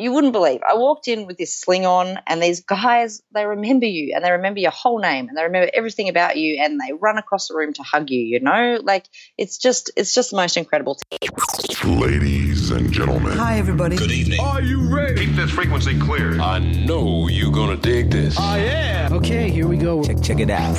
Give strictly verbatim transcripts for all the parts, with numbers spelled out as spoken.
you wouldn't believe. I walked in with this sling on, and these guys, they remember you, and they remember your whole name, and they remember everything about you, and they run across the room to hug you, you know? Like, it's just it's just the most incredible thing. Ladies and gentlemen. Hi, everybody. Good evening. Are you ready? Keep this frequency clear. I know you're going to dig this. I am. Okay, here we go. Check, check it out.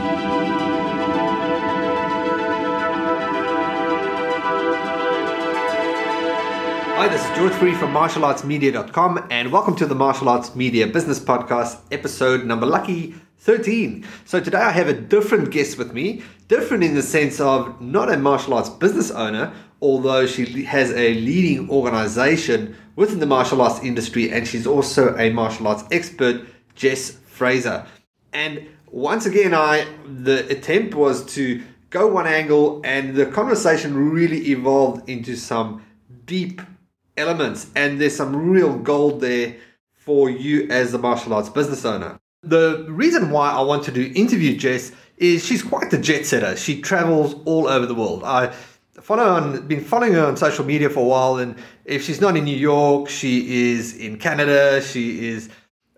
Hi, this is George Faree from Martial Arts Media dot com, and welcome to the Martial Arts Media Business Podcast, episode number lucky thirteen. So today I have a different guest with me, different in the sense of not a martial arts business owner, although she has a leading organization within the martial arts industry, and she's also a martial arts expert, Jess Fraser. And once again, I the attempt was to go one angle, and the conversation really evolved into some deep elements, and there's some real gold there for you as a martial arts business owner. The reason why I wanted to interview Jess is she's quite the jet setter. She travels all over the world. I follow on, been following her on social media for a while, and if she's not in New York, she is in Canada, she is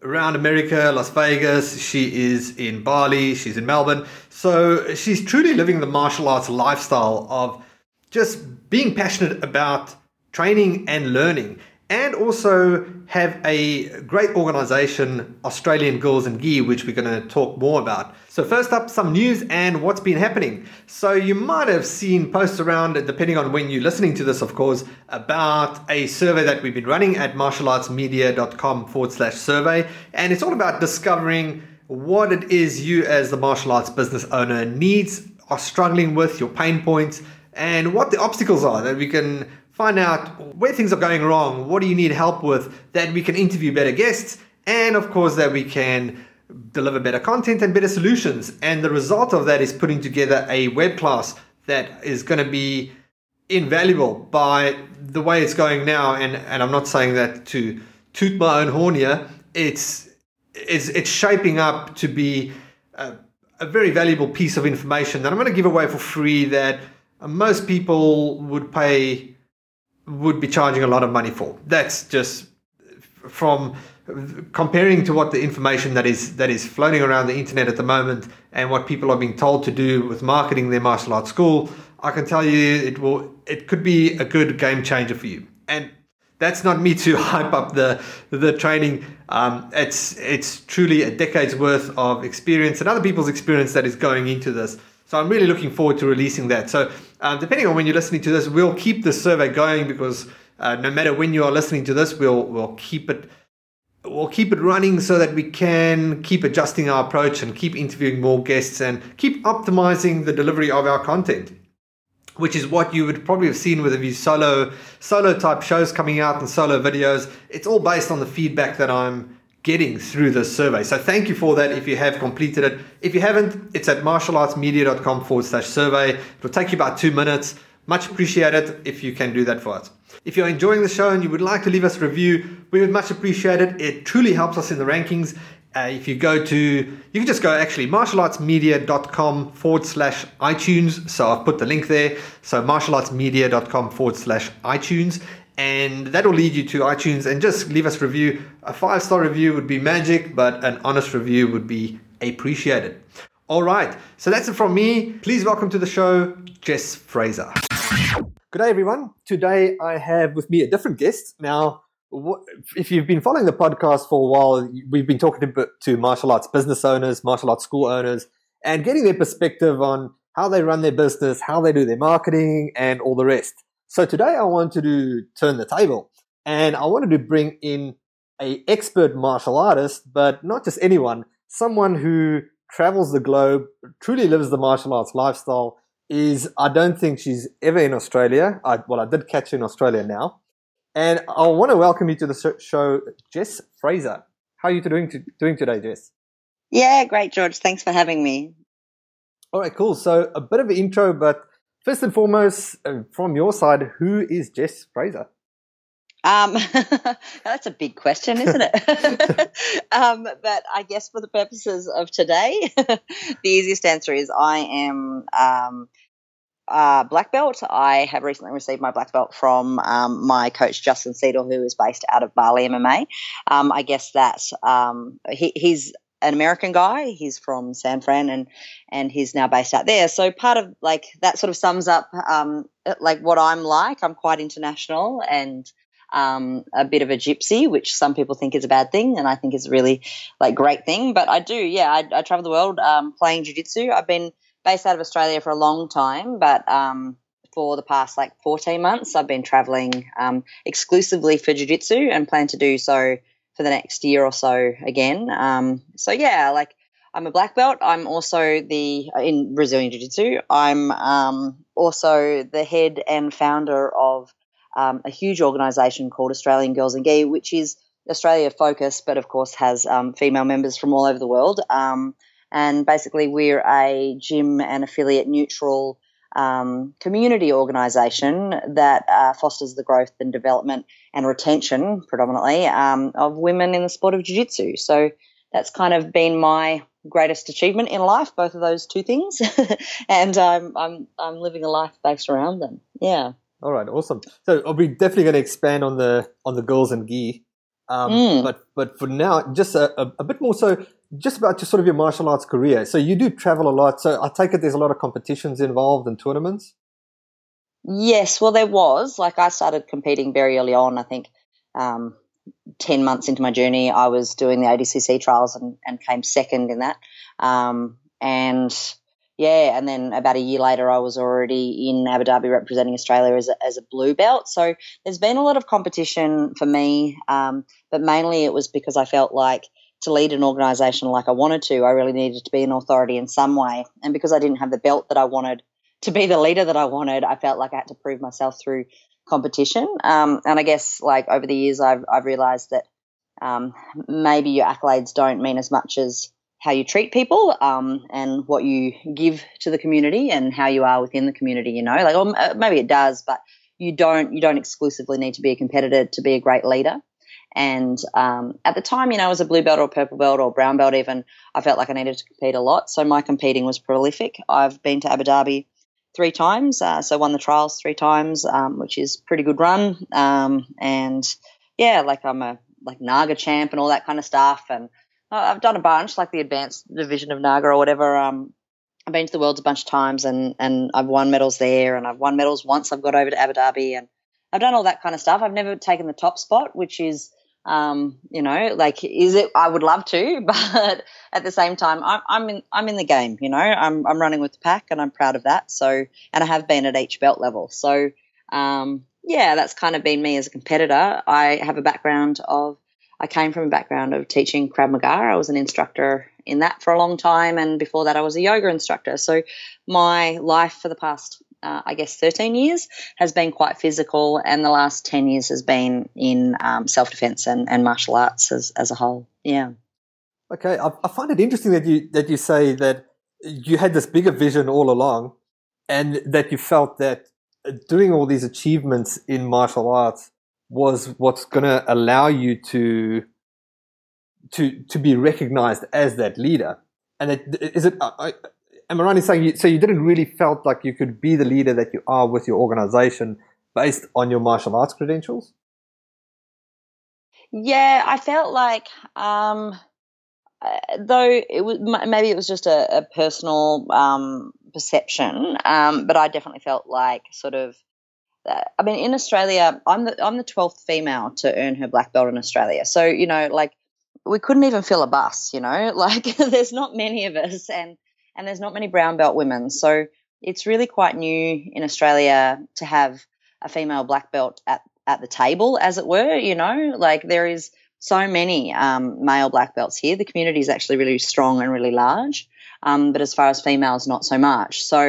around America, Las Vegas, she is in Bali, she's in Melbourne. So she's truly living the martial arts lifestyle of just being passionate about training and learning, and also have a great organization, Australian Girls and Gi, which we're going to talk more about. So first up, some news and what's been happening. So you might have seen posts around, depending on when you're listening to this, of course, about a survey that we've been running at martial arts media dot com forward slash survey. And it's all about discovering what it is you as the martial arts business owner needs, are struggling with, your pain points, and what the obstacles are that we can find out where things are going wrong, what do you need help with, that we can interview better guests, and of course that we can deliver better content and better solutions. And the result of that is putting together a web class that is going to be invaluable by the way it's going now. And, and I'm not saying that to toot my own horn here. It's, it's, it's shaping up to be a, a very valuable piece of information that I'm going to give away for free, that most people would pay... would be charging a lot of money for. That's just from comparing to what the information that is that is floating around the internet at the moment and what people are being told to do with marketing their martial arts school. I can tell you it will it could be a good game changer for you. And that's not me to hype up the the training. Um, it's it's truly a decade's worth of experience and other people's experience that is going into this. So I'm really looking forward to releasing that. So um, depending on when you're listening to this, we'll keep the survey going, because uh, no matter when you are listening to this, we'll we'll keep it we'll keep it running so that we can keep adjusting our approach and keep interviewing more guests and keep optimizing the delivery of our content, which is what you would probably have seen with these solo solo type shows coming out and solo videos. It's all based on the feedback that I'm getting through this survey. So thank you for that if you have completed it. If you haven't, it's at martial arts media dot com forward slash survey. It'll take you about two minutes. Much appreciated if you can do that for us. If you're enjoying the show and you would like to leave us a review, we would much appreciate it. It truly helps us in the rankings. Uh, if you go to, you can just go actually martial arts media dot com forward slash iTunes. So I've put the link there. So martial arts media dot com forward slash iTunes. And that will lead you to iTunes, and just leave us a review. A five-star review would be magic, but an honest review would be appreciated. All right, so that's it from me. Please welcome to the show, Jess Fraser. Good day, everyone. Today I have with me a different guest. Now, if you've been following the podcast for a while, we've been talking to martial arts business owners, martial arts school owners, and getting their perspective on how they run their business, how they do their marketing, and all the rest. So today I wanted to turn the table, and I wanted to bring in an expert martial artist, but not just anyone, someone who travels the globe, truly lives the martial arts lifestyle. Is, I don't think she's ever in Australia. I, well, I did catch her in Australia now. And I want to welcome you to the show, Jess Fraser. How are you doing, to, doing today, Jess? Yeah, great, George. Thanks for having me. All right, cool. So a bit of an intro, but First and foremost, from your side, who is Jess Fraser? Um, that's a big question, isn't it? um, but I guess for the purposes of today, the easiest answer is I am um, a black belt. I have recently received my black belt from um, my coach, Justin Seidle, who is based out of Bali M M A. Um, I guess that um, he, he's an American guy. He's from San Fran, and and he's now based out there. So part of like that sort of sums up um, like what I'm like. I'm quite international and Um, a bit of a gypsy, which some people think is a bad thing, and I think is a really like great thing. But I do, yeah, I, I travel the world um, playing jiu-jitsu. I've been based out of Australia for a long time, but um, for the past like fourteen months, I've been traveling um, exclusively for jiu-jitsu and plan to do so for the next year or so again. Um, so yeah, like I'm a black belt. I'm also the in Brazilian Jiu-Jitsu. I'm um, also the head and founder of Um, a huge organisation called Australian Girls and Gi, which is Australia-focused but, of course, has um, female members from all over the world. Um, and basically we're a gym and affiliate-neutral um, community organisation that uh, fosters the growth and development and retention predominantly um, of women in the sport of jiu-jitsu. So that's kind of been my greatest achievement in life, both of those two things, and I'm, I'm, I'm living a life based around them, yeah. All right, awesome. So I'll be definitely going to expand on the on the girls and gi, um, mm. but but for now, just a, a, a bit more so, just about just sort of your martial arts career. So you do travel a lot. So I take it there's a lot of competitions involved and tournaments. Yes, well, there was. Like I started competing very early on. I think um, ten months into my journey, I was doing the A D C C trials and, and came second in that. Um, and Yeah, and then about a year later I was already in Abu Dhabi representing Australia as a, as a blue belt. So there's been a lot of competition for me, um, but mainly it was because I felt like to lead an organisation like I wanted to, I really needed to be an authority in some way. And because I didn't have the belt that I wanted to be the leader that I wanted, I felt like I had to prove myself through competition. Um, and I guess like over the years I've, I've realised that um, maybe your accolades don't mean as much as how you treat people um, and what you give to the community and how you are within the community, you know, like or maybe it does, but you don't you don't exclusively need to be a competitor to be a great leader. And um, at the time, you know, as a blue belt or purple belt or brown belt even, I felt like I needed to compete a lot. So my competing was prolific. I've been to Abu Dhabi three times, uh, so won the trials three times, um, which is pretty good run. Um, and, yeah, like I'm a like Naga champ and all that kind of stuff, and I've done a bunch, like the advanced division of Naga or whatever. Um, I've been to the Worlds a bunch of times and, and I've won medals there, and I've won medals once I've got over to Abu Dhabi, and I've done all that kind of stuff. I've never taken the top spot, which is, um, you know, like is it? I would love to, but at the same time, I'm, I'm in I'm in the game, you know. I'm I'm running with the pack, and I'm proud of that. So, and I have been at each belt level. So, um, yeah, that's kind of been me as a competitor. I have a background of. I came from a background of teaching Krav Maga. I was an instructor in that for a long time, and before that I was a yoga instructor. So my life for the past, uh, I guess, thirteen years has been quite physical, and the last ten years has been in um, self-defense and, and martial arts as, as a whole, yeah. Okay, I, I find it interesting that you, that you say that you had this bigger vision all along, and that you felt that doing all these achievements in martial arts was what's going to allow you to to to be recognized as that leader. And it, is it? I, am I right in saying you, so you didn't really felt like you could be the leader that you are with your organization based on your martial arts credentials? Yeah, I felt like um, though it was maybe it was just a, a personal um, perception, um, but I definitely felt like sort of. I mean, in Australia, I'm the I'm the twelfth female to earn her black belt in Australia. So, you know, like we couldn't even fill a bus, you know, like there's not many of us, and, and there's not many brown belt women. So it's really quite new in Australia to have a female black belt at, at the table, as it were, you know, like there is so many um, male black belts here. The community is actually really strong and really large, um, but as far as females, not so much. So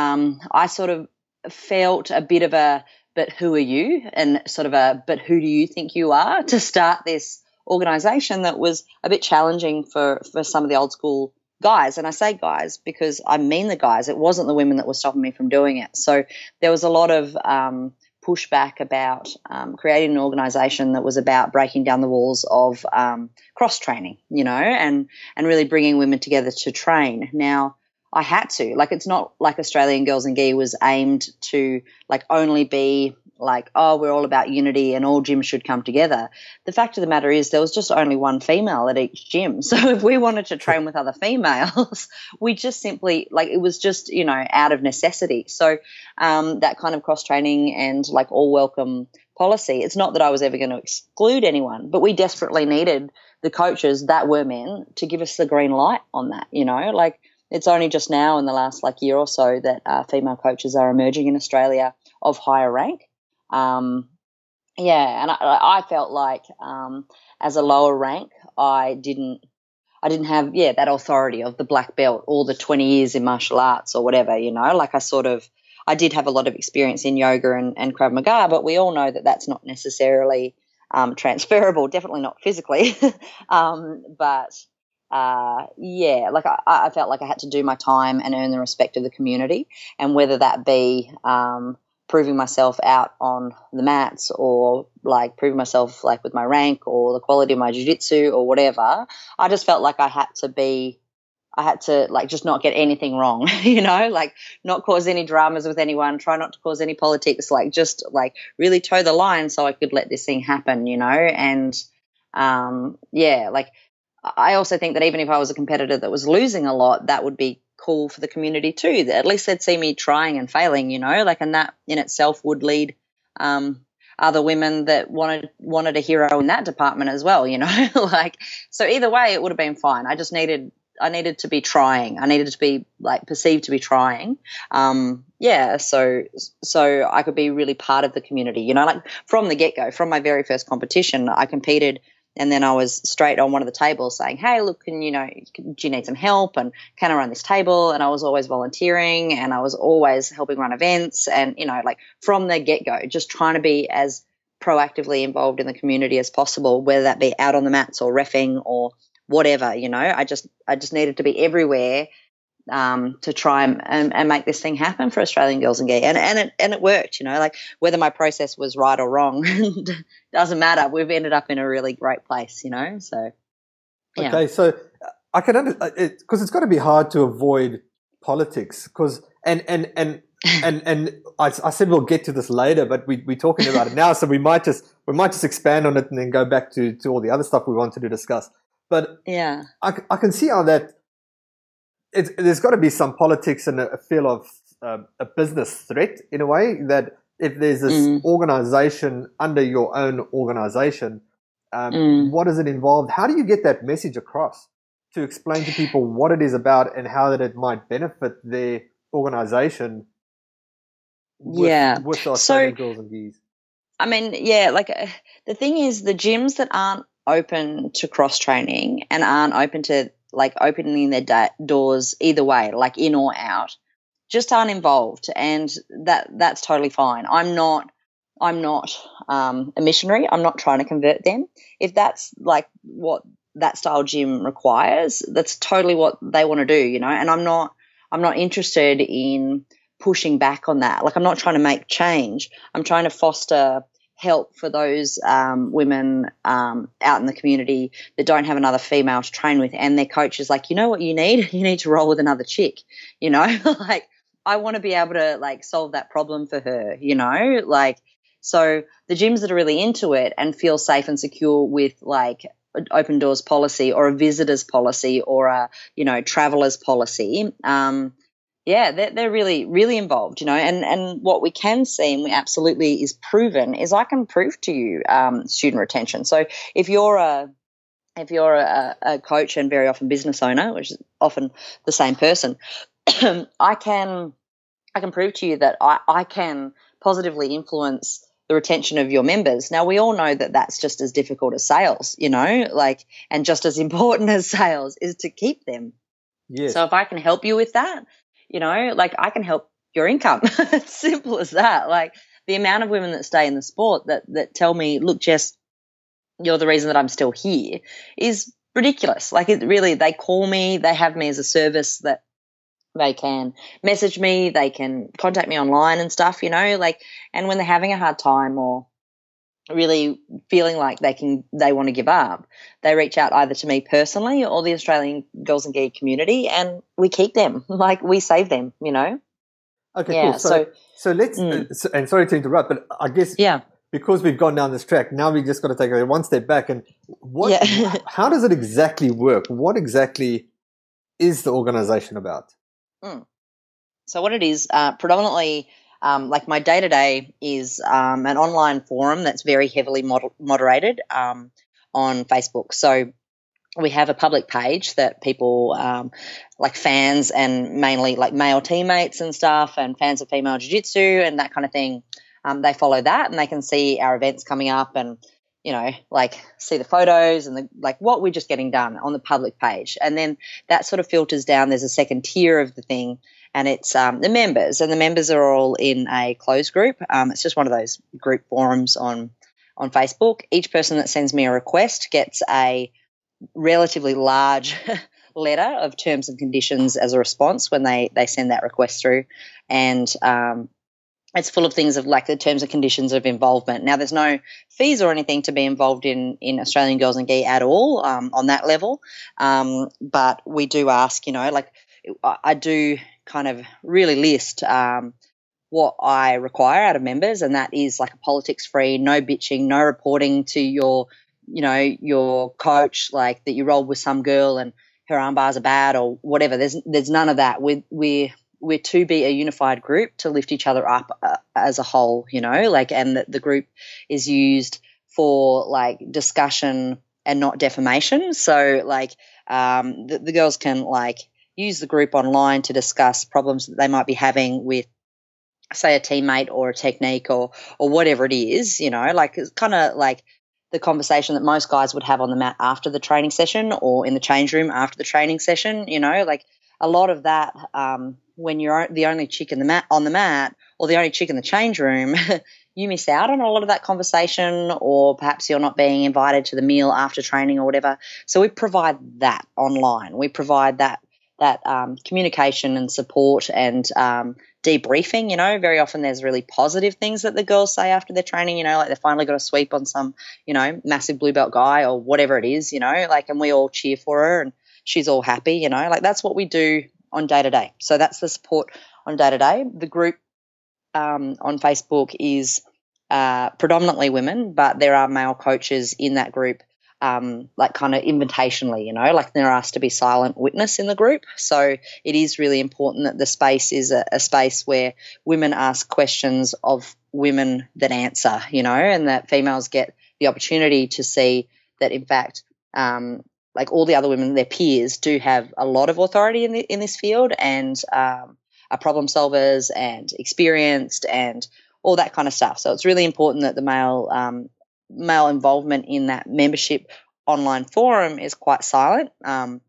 um, I sort of felt a bit of a but who are you and sort of a but who do you think you are to start this organisation that was a bit challenging for, for some of the old school guys, and I say guys because I mean the guys. It wasn't the women that were stopping me from doing it. So there was a lot of um, pushback about um, creating an organization that was about breaking down the walls of um, cross-training, you know, and, and really bringing women together to train. Now, I had to. Like, it's not like Australian Girls and Gi was aimed to, like, only be like, oh, we're all about unity and all gyms should come together. The fact of the matter is there was just only one female at each gym. So if we wanted to train with other females, we just simply, like, it was just, you know, out of necessity. So um, that kind of cross-training and, like, all welcome policy, it's not that I was ever going to exclude anyone, but we desperately needed the coaches that were men to give us the green light on that, you know, like, it's only just now in the last, like, year or so that uh, female coaches are emerging in Australia of higher rank. Um, yeah, and I, I felt like um, as a lower rank, I didn't, I didn't have, yeah, that authority of the black belt or the twenty years in martial arts or whatever, you know. Like, I sort of, I did have a lot of experience in yoga and, and Krav Maga, but we all know that that's not necessarily um, transferable, definitely not physically, um, but Uh, yeah, like I, I felt like I had to do my time and earn the respect of the community, and whether that be um, proving myself out on the mats or, like, proving myself, like, with my rank or the quality of my jiu-jitsu or whatever, I just felt like I had to be, I had to, like, just not get anything wrong, you know, like, not cause any dramas with anyone, try not to cause any politics, like, just, like, really toe the line so I could let this thing happen, you know, and um, yeah, like, I also think that even if I was a competitor that was losing a lot, that would be cool for the community too. At least they'd see me trying and failing, you know, like, and that in itself would lead um, other women that wanted wanted a hero in that department as well, you know. Like, so either way, it would have been fine. I just needed I needed to be trying. I needed to be, like, perceived to be trying. Um, yeah, so so I could be really part of the community, you know, like, from the get go, from my very first competition, I competed. And then I was straight on one of the tables saying, hey, look, can, you know, do you need some help, and can I run this table? And I was always volunteering, and I was always helping run events, and, you know, like, from the get-go, just trying to be as proactively involved in the community as possible, whether that be out on the mats or reffing or whatever, you know. I just I just needed to be everywhere um, to try and, and, and make this thing happen for Australian Girls and Gi. And, and, it, and it worked, you know, like, whether my process was right or wrong doesn't matter. We've ended up in a really great place, you know, so. Yeah. Okay, so I can understand it, because it's got to be hard to avoid politics, because, and, and, and, and, and I, I said we'll get to this later, but we, we're talking about it now, so we might just, we might just expand on it and then go back to, to all the other stuff we wanted to discuss. But yeah, I, I can see how that, It's, there's got to be some politics and a feel of uh, a business threat in a way, that if there's this mm. organization under your own organization, um, mm. what is it involved? How do you get that message across to explain to people what it is about and how that it might benefit their organization with, yeah. with Australian so, Girls and Gis? I mean, yeah, like uh, the thing is, the gyms that aren't open to cross-training and aren't open to like opening their da- doors either way, like in or out, just aren't involved, and that that's totally fine. I'm not I'm not um, a missionary. I'm not trying to convert them. If that's like what that style gym requires, that's totally what they want to do, you know, and I'm not I'm not interested in pushing back on that. Like, I'm not trying to make change. I'm trying to foster help for those um, women um, out in the community that don't have another female to train with, and their coach is like, you know what you need? You need to roll with another chick, you know? Like, I want to be able to, like, solve that problem for her, you know? Like, so the gyms that are really into it and feel safe and secure with, like, open doors policy or a visitors policy or a, you know, travelers policy, um, yeah, they're, they're really, really involved, you know, and, and what we can see, and we absolutely is proven, is I can prove to you um, student retention. So if you're a if you're a, a coach and very often business owner, which is often the same person, I can I can prove to you that I, I can positively influence the retention of your members. Now, we all know that that's just as difficult as sales, you know, like, and just as important as sales is to keep them. Yes. So if I can help you with that, you know, like, I can help your income. It's simple as that. Like, the amount of women that stay in the sport that, that tell me, look, Jess, you're the reason that I'm still here, is ridiculous. Like, it really, they call me, they have me as a service that they can message me, they can contact me online and stuff, you know, like, and when they're having a hard time or really feeling like they can, they want to give up, they reach out either to me personally or the Australian Girls and Gi community, and we keep them, like, we save them, you know. Okay, yeah, cool. So, so, so let's, mm. uh, so, and sorry to interrupt, but I guess yeah. because we've gone down this track, now we've just got to take it one step back. And what, yeah. how does it exactly work? What exactly is the organization about? Mm. So what it is, uh, predominantly, um, like my day-to-day is um, an online forum that's very heavily mod- moderated um, on Facebook. So we have a public page that people, um, like fans and mainly like male teammates and stuff, and fans of female jiu-jitsu and that kind of thing, um, they follow that and they can see our events coming up and, you know, like see the photos and the, like what we're just getting done on the public page. And then that sort of filters down. There's a second tier of the thing, and it's um, the members, and the members are all in a closed group. Um, it's just one of those group forums on on Facebook. Each person that sends me a request gets a relatively large letter of terms and conditions as a response when they, they send that request through. And um, it's full of things of like the terms and conditions of involvement. Now, there's no fees or anything to be involved in, in Australian Girls and Gi at all um, on that level. Um, but we do ask, you know, like I do kind of really list um, what I require out of members, and that is like a politics-free, no bitching, no reporting to your you know, your coach, like that you rolled with some girl and her arm bars are bad or whatever. There's there's none of that. We're, we're, we're to be a unified group to lift each other up uh, as a whole, you know, like, and the, the group is used for like discussion and not defamation. So like um, the, the girls can like use the group online to discuss problems that they might be having with, say, a teammate or a technique or, or whatever it is, you know, like it's kind of like the conversation that most guys would have on the mat after the training session or in the change room after the training session, you know, like a lot of that um, when you're the only chick in the mat on the mat or the only chick in the change room, you miss out on a lot of that conversation, or perhaps you're not being invited to the meal after training or whatever. So we provide that online. We provide that that um, communication and support and um, debriefing, you know. Very often there's really positive things that the girls say after their training, you know, like they finally got a sweep on some, you know, massive blue belt guy or whatever it is, you know, like, and we all cheer for her and she's all happy, you know, like that's what we do on day to day. So that's the support on day to day. The group um, on Facebook is uh, predominantly women, but there are male coaches in that group. Um, like kind of invitationally, you know, like they're asked to be silent witness in the group. So it is really important that the space is a, a space where women ask questions of women that answer, you know, and that females get the opportunity to see that, in fact, um, like all the other women, their peers, do have a lot of authority in the, in this field and um, are problem solvers and experienced and all that kind of stuff. So it's really important that the male um, male involvement in that membership online forum is quite silent, um,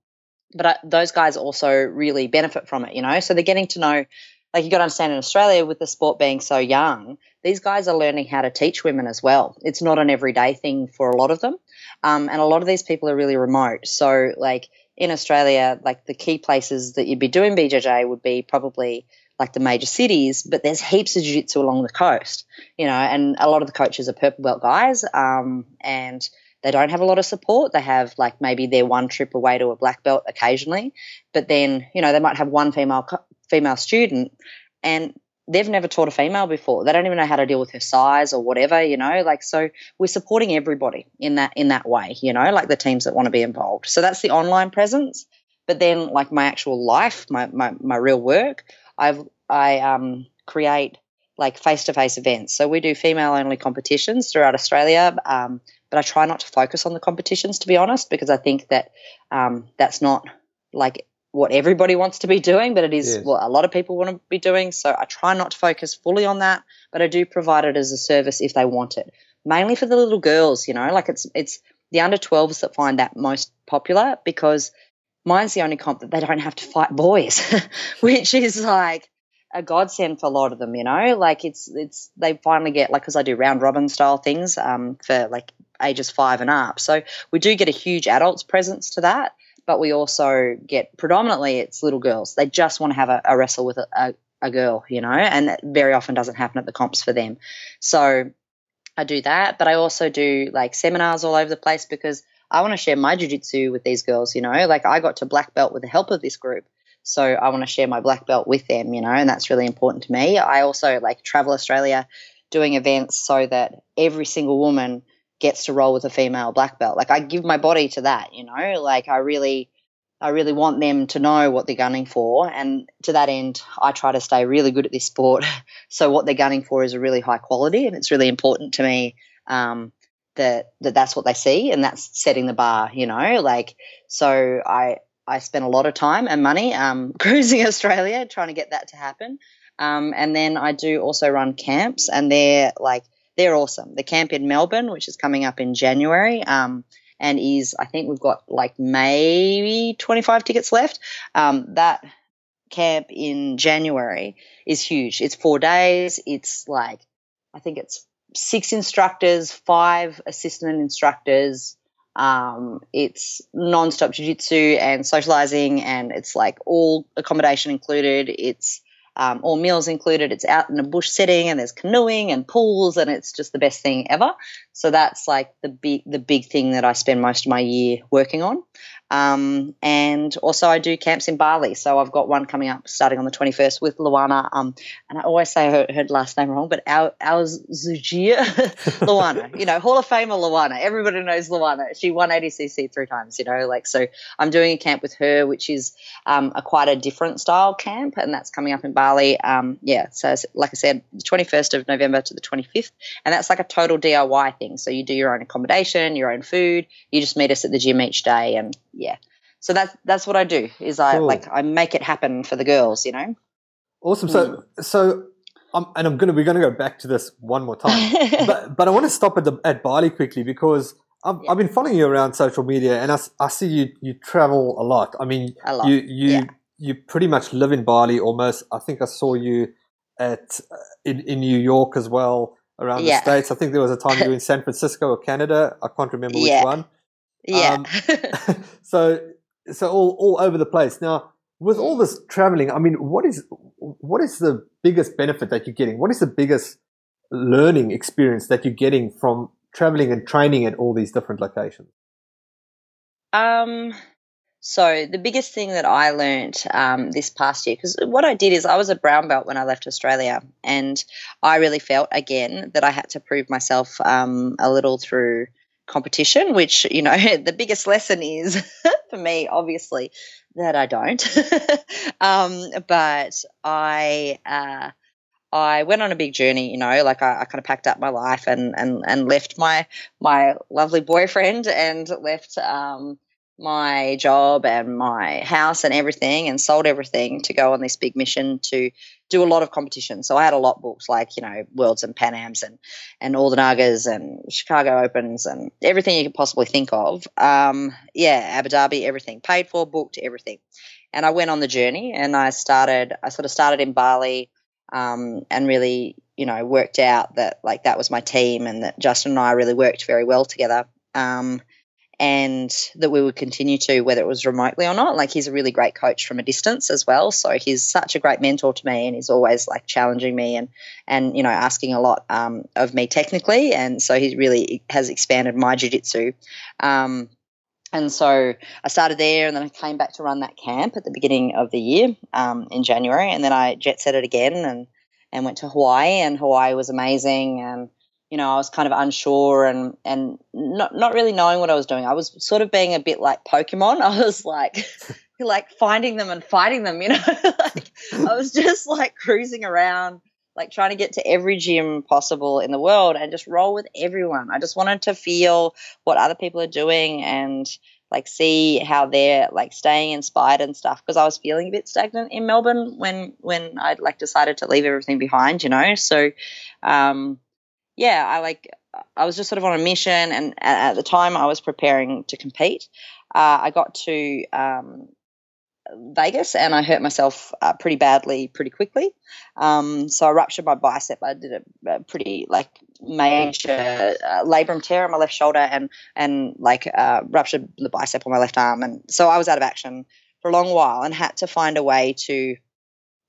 but I, those guys also really benefit from it, you know. So they're getting to know, like, you got to understand in Australia with the sport being so young, these guys are learning how to teach women as well. It's not an everyday thing for a lot of them, um, and a lot of these people are really remote. So like in Australia, like the key places that you'd be doing B J J would be probably like the major cities, but there's heaps of jiu-jitsu along the coast, you know, and a lot of the coaches are purple belt guys, um, and they don't have a lot of support. They have like maybe their one trip away to a black belt occasionally, but then, you know, they might have one female co- female student and they've never taught a female before. They don't even know how to deal with her size or whatever, you know, like, so we're supporting everybody in that, in that way, you know, like the teams that want to be involved. So that's the online presence. But then like my actual life, my, my, my real work, I've, I um, create like face-to-face events. So we do female-only competitions throughout Australia, um, but I try not to focus on the competitions, to be honest, because I think that um, that's not like what everybody wants to be doing, but it is yes. what a lot of people want to be doing. So I try not to focus fully on that, but I do provide it as a service if they want it, mainly for the little girls, you know, like it's it's the under twelves that find that most popular, because mine's the only comp that they don't have to fight boys, which is like a godsend for a lot of them, you know, like it's it's they finally get, like, because I do round robin style things um, for like ages five and up. So we do get a huge adults presence to that, but we also get predominantly it's little girls. They just want to have a, a wrestle with a, a, a girl, you know, and that very often doesn't happen at the comps for them. So I do that, but I also do like seminars all over the place because I want to share my jiu-jitsu with these girls, you know, like I got to black belt with the help of this group. So I want to share my black belt with them, you know, and that's really important to me. I also like travel Australia doing events so that every single woman gets to roll with a female black belt. Like I give my body to that, you know, like I really, I really want them to know what they're gunning for. And to that end, I try to stay really good at this sport. So what they're gunning for is a really high quality, and it's really important to me um, that, that that's what they see, and that's setting the bar, you know, like, so I, I spent a lot of time and money um, cruising Australia trying to get that to happen. Um, and then I do also run camps, and they're like they're awesome. The camp in Melbourne, which is coming up in January, um, and is I think we've got like maybe twenty-five tickets left. Um, that camp in January is huge. It's four days. It's like I think it's six instructors, five assistant instructors. Um, it's non-stop jiu-jitsu and socializing, and it's like all accommodation included. It's um, all meals included. It's out in a bush setting, and there's canoeing and pools, and it's just the best thing ever. So that's like the big, the big thing that I spend most of my year working on. Um, and also I do camps in Bali. So I've got one coming up starting on the twenty-first with Luana. Um, and I always say her, her last name wrong, but our, our Alzujia, Luana, you know, Hall of Famer Luana. Everybody knows Luana. She won A D C C three times, you know, like, so I'm doing a camp with her, which is, um, a quite a different style camp, and that's coming up in Bali. Um, yeah. So like I said, the twenty-first of November to the twenty-fifth, and that's like a total D I Y thing. So you do your own accommodation, your own food. You just meet us at the gym each day, and yeah, so that's that's what I do. Is I cool. like I make it happen for the girls, you know. Awesome. So mm. so, I'm, and I'm gonna we're gonna go back to this one more time, but but I want to stop at the at Bali quickly because I've yeah. I've been following you around social media, and I, I see you you travel a lot. I mean, a lot. you you yeah. you pretty much live in Bali almost. I think I saw you at in in New York as well around yeah. the States. I think there was a time you were in San Francisco or Canada. I can't remember yeah. which one. Yeah. um, so so all, all over the place. Now, with all this traveling, I mean, what is what is the biggest benefit that you're getting? What is the biggest learning experience that you're getting from traveling and training at all these different locations? Um, so the biggest thing that I learned um, this past year, because what I did is I was a brown belt when I left Australia, and I really felt, again, that I had to prove myself um, a little through – competition, which, you know, the biggest lesson is for me, obviously, that I don't. um, but I uh, I went on a big journey, you know, like I, I kind of packed up my life and and and left my my lovely boyfriend and left um, my job and my house and everything, and sold everything to go on this big mission to do a lot of competitions. So I had a lot booked, like, you know, Worlds and Pan Ams and, and all the Nagas and Chicago Opens and everything you could possibly think of. Um, yeah, Abu Dhabi, everything paid for, booked, everything. And I went on the journey, and I started, I sort of started in Bali um, and really, you know, worked out that, like, that was my team, and that Justin and I really worked very well together. Um and that we would continue to, whether it was remotely or not. Like, he's a really great coach from a distance as well, so he's such a great mentor to me, and he's always, like, challenging me and, and you know, asking a lot um, of me technically, and so he really has expanded my jiu-jitsu. Um, and so I started there, and then I came back to run that camp at the beginning of the year um, in January, and then I jet-set it again and, and went to Hawaii, and Hawaii was amazing, and you know, I was kind of unsure and, and not not really knowing what I was doing. I was sort of being a bit like Pokemon. I was like like finding them and fighting them, you know. Like I was just like cruising around, like trying to get to every gym possible in the world and just roll with everyone. I just wanted to feel what other people are doing and like see how they're like staying inspired and stuff, because I was feeling a bit stagnant in Melbourne when when I'd like decided to leave everything behind, you know. So um yeah, I like I was just sort of on a mission, and at the time I was preparing to compete. Uh, I got to um, Vegas, and I hurt myself uh, pretty badly pretty quickly. Um, so I ruptured my bicep. I did a, a pretty like major uh, labrum tear on my left shoulder, and and like uh, ruptured the bicep on my left arm. And so I was out of action for a long while and had to find a way to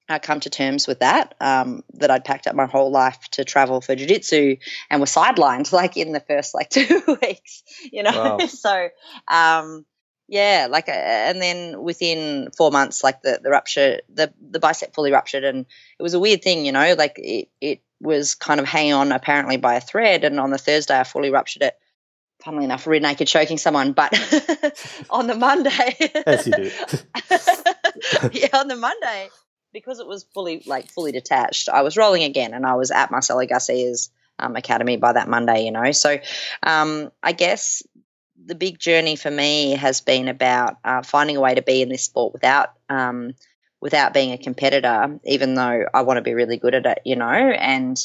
uh, come to terms with that, um, that I'd packed up my whole life to travel for jiu-jitsu and was sidelined like in the first like two weeks, you know. Wow. So um yeah, like, uh, and then within four months, like the, the rupture, the, the bicep fully ruptured, and it was a weird thing, you know, like it, it was kind of hanging on apparently by a thread. And on the Thursday, I fully ruptured it. Funnily enough, rear naked choking someone, but on the Monday, as you do, yeah, on the Monday, because it was fully like fully detached, I was rolling again, and I was at Marcelo Garcia's um, academy by that Monday, you know. So, um, I guess the big journey for me has been about uh, finding a way to be in this sport without um, without being a competitor, even though I want to be really good at it, you know, and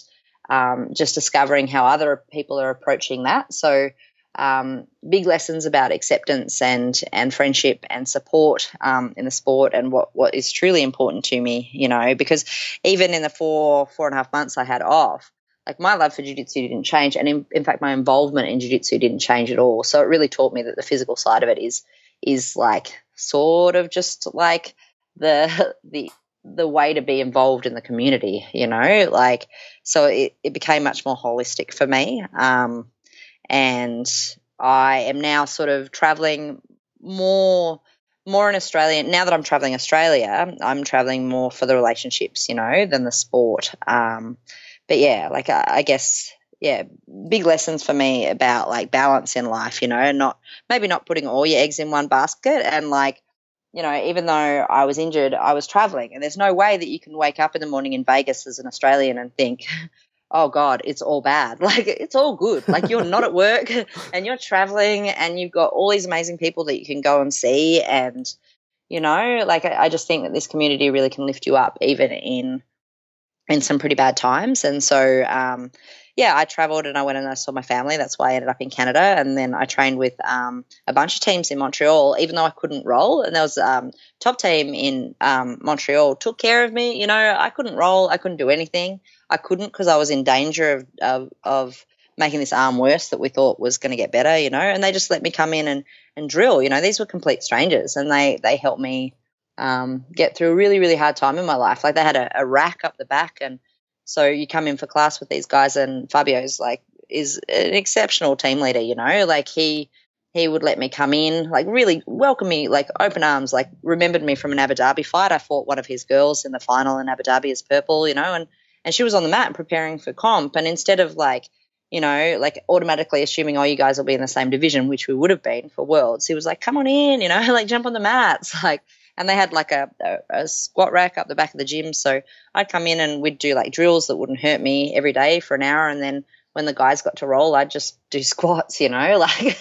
um, just discovering how other people are approaching that. So um, big lessons about acceptance and and friendship and support um, in the sport, and what, what is truly important to me, you know, because even in the four, four and a half months I had off, like my love for jiu-jitsu didn't change, and in, in fact my involvement in jiu-jitsu didn't change at all. So it really taught me that the physical side of it is is like sort of just like the the the way to be involved in the community, you know, like so it, it became much more holistic for me, um, and I am now sort of traveling more more in Australia. Now that I'm traveling Australia, I'm traveling more for the relationships, you know, than the sport. Um But, yeah, like I, I guess, yeah, big lessons for me about, like, balance in life, you know, not maybe not putting all your eggs in one basket. And, like, you know, even though I was injured, I was traveling, and there's no way that you can wake up in the morning in Vegas as an Australian and think, oh, God, it's all bad. Like, it's all good. Like, you're not at work and you're traveling and you've got all these amazing people that you can go and see, and, you know, like I, I just think that this community really can lift you up even in – in some pretty bad times. And so, um, yeah, I traveled and I went and I saw my family. That's why I ended up in Canada. And then I trained with um, a bunch of teams in Montreal, even though I couldn't roll. And there was um, top team in um, Montreal took care of me. You know, I couldn't roll. I couldn't do anything. I couldn't because I was in danger of, of, of making this arm worse that we thought was going to get better, you know, and they just let me come in and, and drill. You know, these were complete strangers, and they, they helped me Um, get through a really, really hard time in my life. Like they had a, a rack up the back, and so you come in for class with these guys, and Fabio's like is an exceptional team leader, you know, like he he would let me come in, like really welcome me, like open arms, like remembered me from an Abu Dhabi fight. I fought one of his girls in the final in Abu Dhabi as purple, you know, and, and she was on the mat preparing for comp, and instead of like, you know, like automatically assuming, oh, you guys will be in the same division, which we would have been for Worlds, he was like, come on in, you know, like jump on the mats, like. And they had like a, a, a squat rack up the back of the gym. So I'd come in and we'd do like drills that wouldn't hurt me every day for an hour. And then when the guys got to roll, I'd just do squats, you know, like,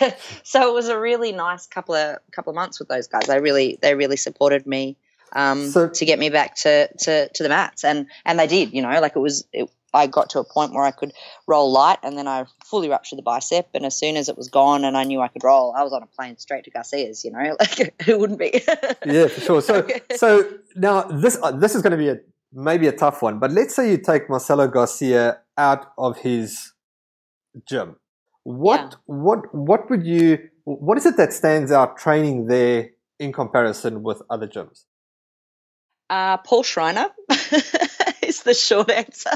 so it was a really nice couple of, couple of months with those guys. They really, they really supported me um, so, to get me back to, to, to the mats. And, and they did, you know, like it was, it, I got to a point where I could roll light, and then I fully ruptured the bicep, and as soon as it was gone and I knew I could roll, I was on a plane straight to Garcia's, you know, like who wouldn't be? Yeah, for sure. So so now this uh, this is going to be a maybe a tough one, but let's say you take Marcelo Garcia out of his gym. What yeah. what what would you what is it that stands out training there in comparison with other gyms? Uh, Paul Schreiner. Is the short answer.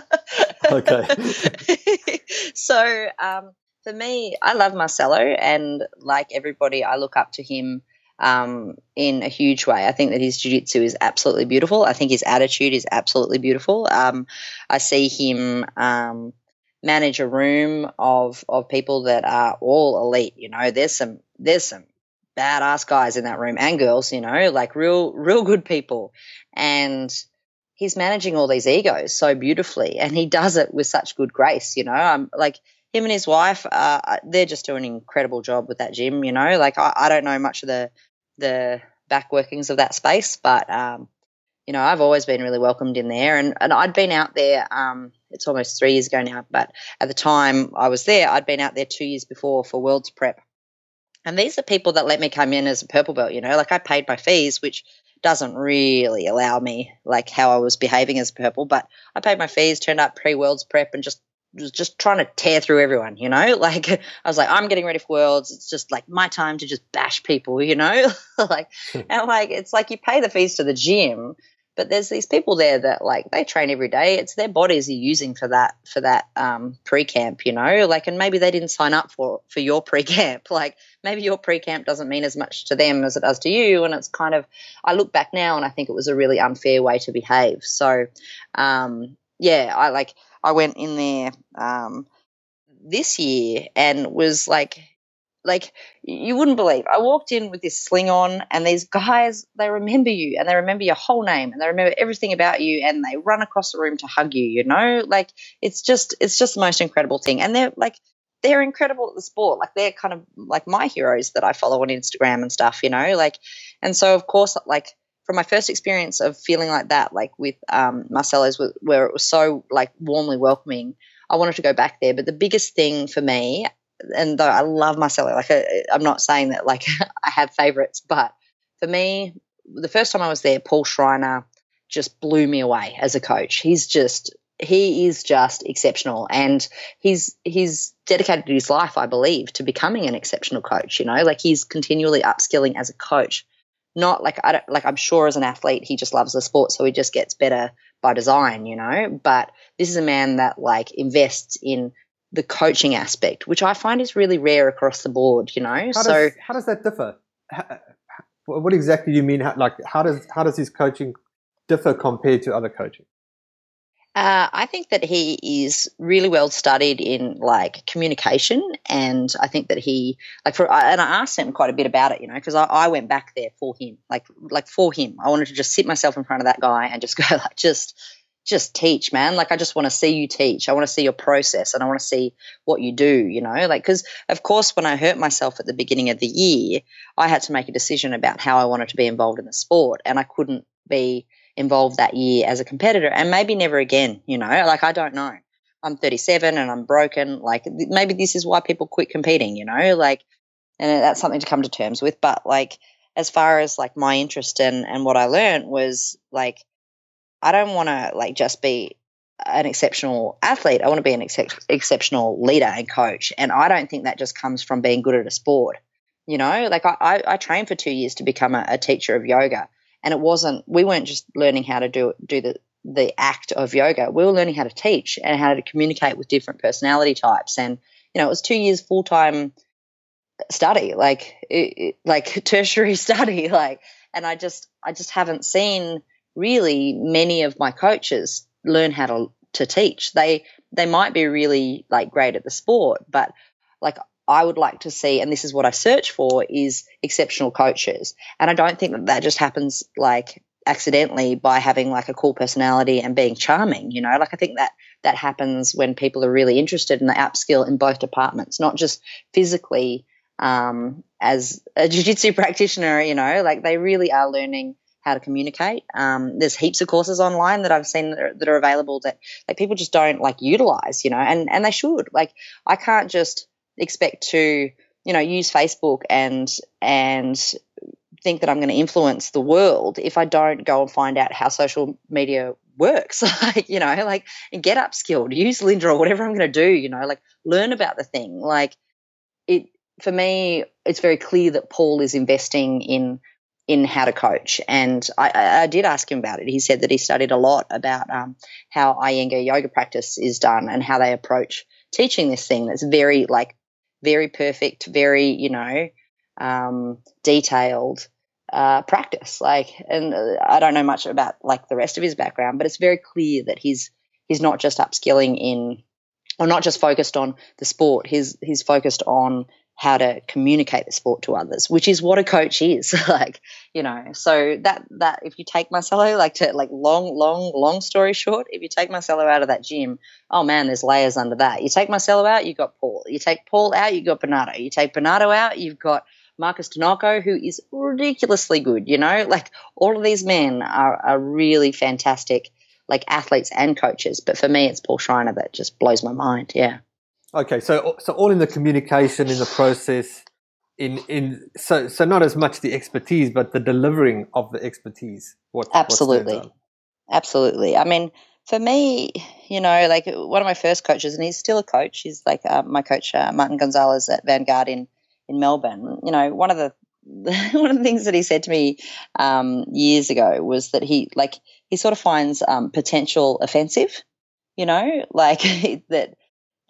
Okay. So um, for me, I love Marcelo, and like everybody, I look up to him um, in a huge way. I think that his jiu-jitsu is absolutely beautiful. I think his attitude is absolutely beautiful. Um, I see him um, manage a room of of people that are all elite. You know, there's some there's some badass guys in that room, and girls. You know, like real real good people, and he's managing all these egos so beautifully, and he does it with such good grace, you know. Um, like him and his wife, uh, they're just doing an incredible job with that gym, you know. Like I, I don't know much of the the back workings of that space, but, um, you know, I've always been really welcomed in there. And, and I'd been out there, um, it's almost three years ago now, but at the time I was there, I'd been out there two years before for Worlds Prep. And these are people that let me come in as a purple belt, you know. Like I paid my fees, which – doesn't really allow me, like, how I was behaving as purple. But I paid my fees, turned up pre-Worlds prep, and just was just trying to tear through everyone, you know? Like, I was like, I'm getting ready for Worlds. It's just, like, my time to just bash people, you know? Like, and, like, it's like you pay the fees to the gym, but there's these people there that, like, they train every day. It's their bodies you're using for that for that um, pre-camp, you know? Like, and maybe they didn't sign up for, for your pre-camp. Like, maybe your pre-camp doesn't mean as much to them as it does to you, and it's kind of – I look back now and I think it was a really unfair way to behave. So, um, yeah, I, like, I went in there um, this year and was, like – like, you wouldn't believe. I walked in with this sling on, and these guys, they remember you, and they remember your whole name, and they remember everything about you, and they run across the room to hug you, you know? Like, it's just it's just the most incredible thing. And they're, like, they're incredible at the sport. Like, they're kind of, like, my heroes that I follow on Instagram and stuff, you know? Like, and so, of course, like, from my first experience of feeling like that, like, with um, Marcelo's, where it was so, like, warmly welcoming, I wanted to go back there. But the biggest thing for me, and though I love Marcelo, like I, I'm not saying that like I have favorites, but for me, the first time I was there, Paul Schreiner just blew me away as a coach. He's just, he is just exceptional, and he's he's dedicated his life, I believe, to becoming an exceptional coach. You know, like he's continually upskilling as a coach. Not like I don't like I'm sure as an athlete he just loves the sport, so he just gets better by design. You know, but this is a man that like invests in the coaching aspect, which I find is really rare across the board, you know. How does, so how does that differ? How, what exactly do you mean? How, like, how does how does his coaching differ compared to other coaching? Uh, I think that he is really well studied in like communication, and I think that he like for and I asked him quite a bit about it, you know, because I, I went back there for him, like like for him. I wanted to just sit myself in front of that guy and just go like just. Just teach, man. Like I just want to see you teach. I want to see your process and I want to see what you do, you know, like because, of course, when I hurt myself at the beginning of the year, I had to make a decision about how I wanted to be involved in the sport, and I couldn't be involved that year as a competitor and maybe never again, you know, like I don't know. I'm thirty-seven and I'm broken. Like maybe this is why people quit competing, you know, like and that's something to come to terms with. But like as far as like my interest and, and what I learned was like I don't want to like just be an exceptional athlete. I want to be an ex- exceptional leader and coach. And I don't think that just comes from being good at a sport. You know, like I, I, I trained for two years to become a, a teacher of yoga, and it wasn't, we weren't just learning how to do do the, the act of yoga. We were learning how to teach and how to communicate with different personality types. And, you know, it was two years full-time study, like, it, it, like tertiary study. Like, and I just, I just haven't seen really many of my coaches learn how to to teach. They they might be really like great at the sport, but like I would like to see, and this is what I search for, is exceptional coaches. And I don't think that that just happens like accidentally by having like a cool personality and being charming, you know, like I think that that happens when people are really interested and they upskill in both departments, not just physically um, as a jiu-jitsu practitioner, you know, like they really are learning how to communicate. Um, there's heaps of courses online that I've seen that are, that are available that like people just don't like utilize, you know, and, and they should. Like I can't just expect to, you know, use Facebook and and think that I'm going to influence the world if I don't go and find out how social media works. Like, you know, like and get upskilled, use Linda or whatever I'm going to do, you know, like learn about the thing. Like it for me, it's very clear that Paul is investing in in how to coach, and I, I did ask him about it. He said that he studied a lot about um, how Iyengar yoga practice is done and how they approach teaching this thing that's very like very perfect, very, you know, um, detailed uh, practice. Like, and uh, I don't know much about like the rest of his background, but it's very clear that he's he's not just upskilling in, or not just focused on the sport. He's he's focused on how to communicate the sport to others, which is what a coach is. Like, you know, so that that if you take Marcelo, like to like long, long, long story short, if you take Marcelo out of that gym, oh man, there's layers under that. You take Marcelo out, you got Paul. You take Paul out, you got Bernardo. You take Bernardo out, you've got Marcus Tinoco, who is ridiculously good, you know, like all of these men are, are really fantastic, like athletes and coaches. But for me, it's Paul Schreiner that just blows my mind. Yeah. Okay, so so all in the communication, in the process, in in so so not as much the expertise, but the delivering of the expertise. What absolutely, what's absolutely. I mean, for me, you know, like one of my first coaches, and he's still a coach. He's like uh, my coach, uh, Martin Gonzalez at Vanguard in in Melbourne. You know, one of the one of the things that he said to me um, years ago was that he like he sort of finds um, potential offensive. You know, like that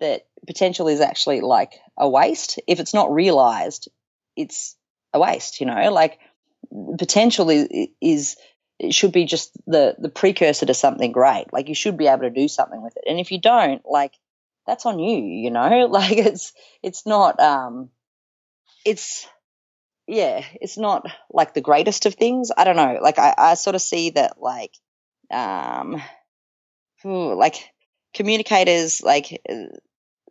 that potential is actually like a waste. If it's not realized, it's a waste. You know, like potential is is it should be just the the precursor to something great. Like you should be able to do something with it. And if you don't, like that's on you. You know, like it's it's not um it's yeah it's not like the greatest of things. I don't know. Like I I sort of see that like um like communicators, like